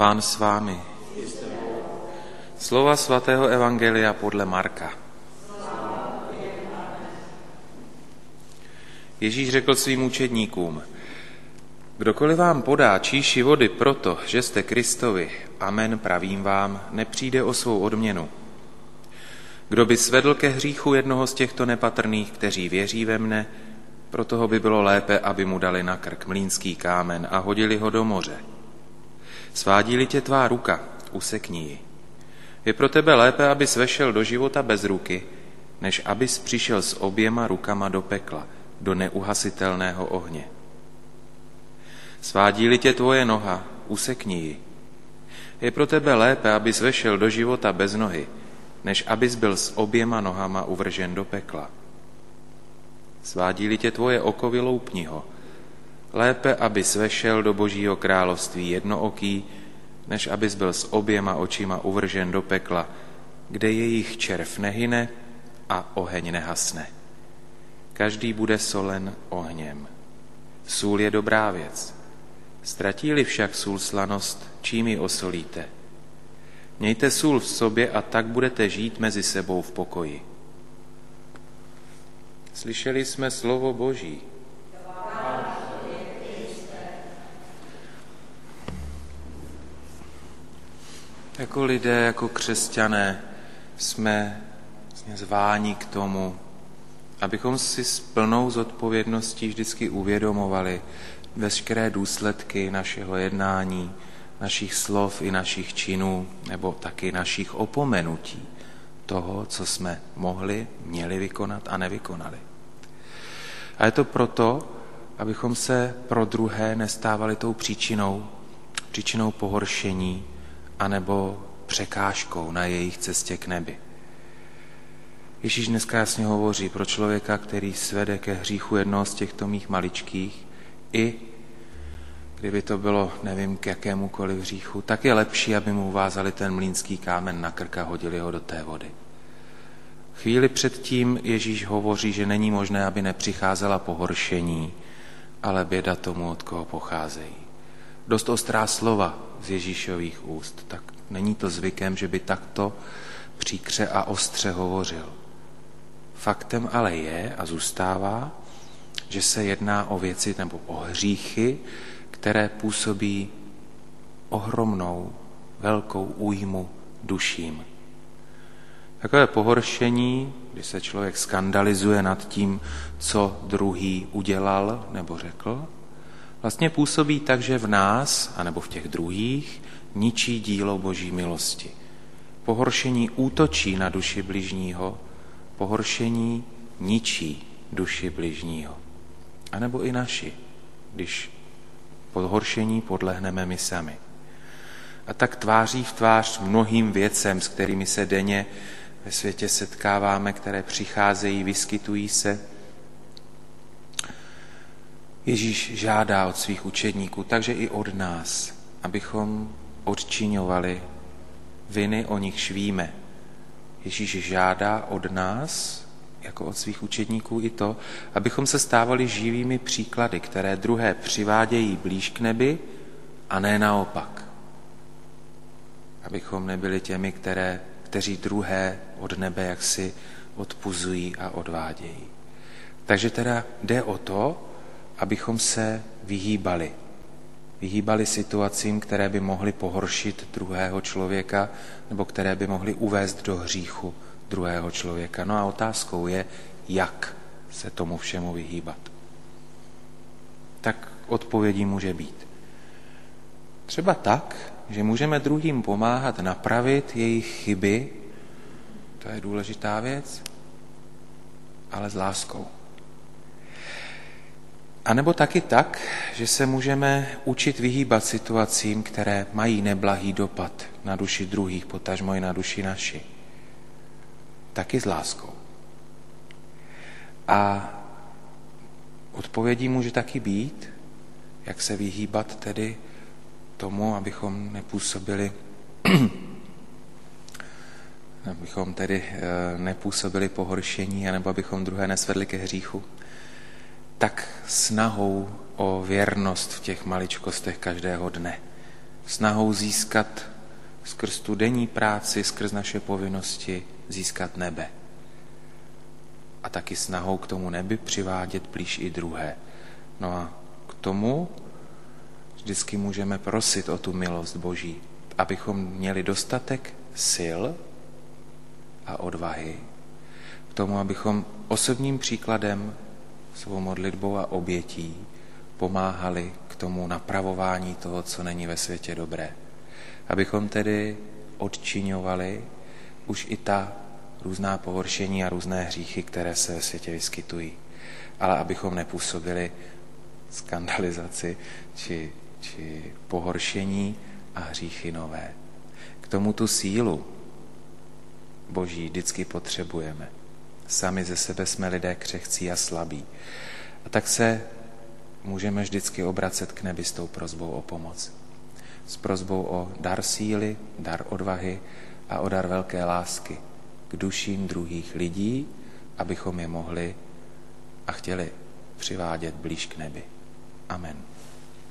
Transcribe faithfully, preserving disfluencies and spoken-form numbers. Pán s vámi. Slova svätého Evangelia podľa Marka. Ježíš řekl svým učedníkům: kdokoliv vám podá číši vody proto, že jste Kristovi, amen, pravím vám, nepřijde o svou odměnu. Kdo by svedl ke hříchu jednoho z těchto nepatrných, kteří věří ve mne, pro toho by bylo lépe, aby mu dali na krk mlýnský kámen a hodili ho do moře. Svádí-li tě tvá ruka, usekni ji. Je pro tebe lépe, abys vešel do života bez ruky, než abys přišel s oběma rukama do pekla, do neuhasitelného ohně. Svádí-li tě tvoje noha, usekni ji. Je pro tebe lépe, abys vešel do života bez nohy, než abys byl s oběma nohama uvržen do pekla. Svádí-li tě tvoje oko, vyloupni ho. Lépe, abys vešel do Božího království jednooký, než abys byl s oběma očima uvržen do pekla, kde jejich červ nehyne a oheň nehasne. Každý bude solen ohněm. Sůl je dobrá věc. Ztratí-li však sůl slanost, čím ji osolíte? Mějte sůl v sobě a tak budete žít mezi sebou v pokoji. Slyšeli jsme slovo Boží. Jako lidé, jako křesťané jsme zváni k tomu, abychom si s plnou zodpovědností vždycky uvědomovali veškeré důsledky našeho jednání, našich slov i našich činů, nebo taky našich opomenutí toho, co jsme mohli, měli vykonat a nevykonali. A je to proto, abychom se pro druhé nestávali tou příčinou, příčinou pohoršení, anebo překážkou na jejich cestě k nebi. Ježíš dneska jasně hovoří pro člověka, který svede ke hříchu jednoho z těchto mých maličkých, i kdyby to bylo, nevím, k jakémukoliv hříchu, tak je lepší, aby mu uvázali ten mlýnský kámen na krk a hodili ho do té vody. Chvíli předtím Ježíš hovoří, že není možné, aby nepřicházela pohoršení, ale běda tomu, od koho pocházejí. Dost ostrá slova z Ježíšových úst, tak není to zvykem, že by takto příkře a ostře hovořil. Faktem ale je a zůstává, že se jedná o věci nebo o hříchy, které působí ohromnou, velkou újmu duším. Takové pohoršení, kdy se člověk skandalizuje nad tím, co druhý udělal nebo řekl, vlastně působí tak, že v nás, anebo v těch druhých, ničí dílo Boží milosti. Pohoršení útočí na duši bližního, pohoršení ničí duši bližního. A nebo i naši, když pohoršení podlehneme my sami. A tak tváří v tvář mnohým věcem, s kterými se denně ve světě setkáváme, které přicházejí, vyskytují se, Ježíš žádá od svých učedníků, takže i od nás, abychom odčiňovali viny, o nichž víme. Ježíš žádá od nás, jako od svých učedníků, i to, abychom se stávali živými příklady, které druhé přivádějí blíž k nebi a ne naopak. Abychom nebyli těmi, které, kteří druhé od nebe jaksi odpuzují a odvádějí. Takže teda jde o to, abychom se vyhýbali. Vyhýbali situacím, které by mohly pohoršit druhého člověka nebo které by mohly uvést do hříchu druhého člověka. No a otázkou je, jak se tomu všemu vyhýbat. Tak odpovědí může být třeba tak, že můžeme druhým pomáhat napravit jejich chyby, to je důležitá věc, ale s láskou. A nebo taky tak, že se můžeme učit vyhýbat situacím, které mají neblahý dopad na duši druhých, potažmo i na duši naši. Taky s láskou. A odpovědí může taky být, jak se vyhýbat tedy tomu, abychom nepůsobili, abychom tedy nepůsobili pohoršení, anebo abychom druhé nesvedli ke hříchu. Tak snahou o věrnost v těch maličkostech každého dne. snahou získat skrz tu denní práci, skrz naše povinnosti získat nebe. A taky snahou k tomu nebi přivádět blíž i druhé. No a k tomu vždycky můžeme prosit o tu milost Boží, abychom měli dostatek sil a odvahy k tomu, abychom osobním příkladem, svou modlitbou a obětí pomáhali k tomu napravování toho, co není ve světě dobré. Abychom tedy odčiňovali už i ta různá pohoršení a různé hříchy, které se ve světě vyskytují. Ale abychom nepůsobili skandalizaci či, či pohoršení a hříchy nové. K tomu tu sílu Boží vždycky potřebujeme. Sami ze sebe jsme lidé křehcí a slabí. A tak se můžeme vždycky obracet k nebi s tou prosbou o pomoc. S prosbou o dar síly, dar odvahy a o dar velké lásky k duším druhých lidí, abychom je mohli a chtěli přivádět blíž k nebi. Amen.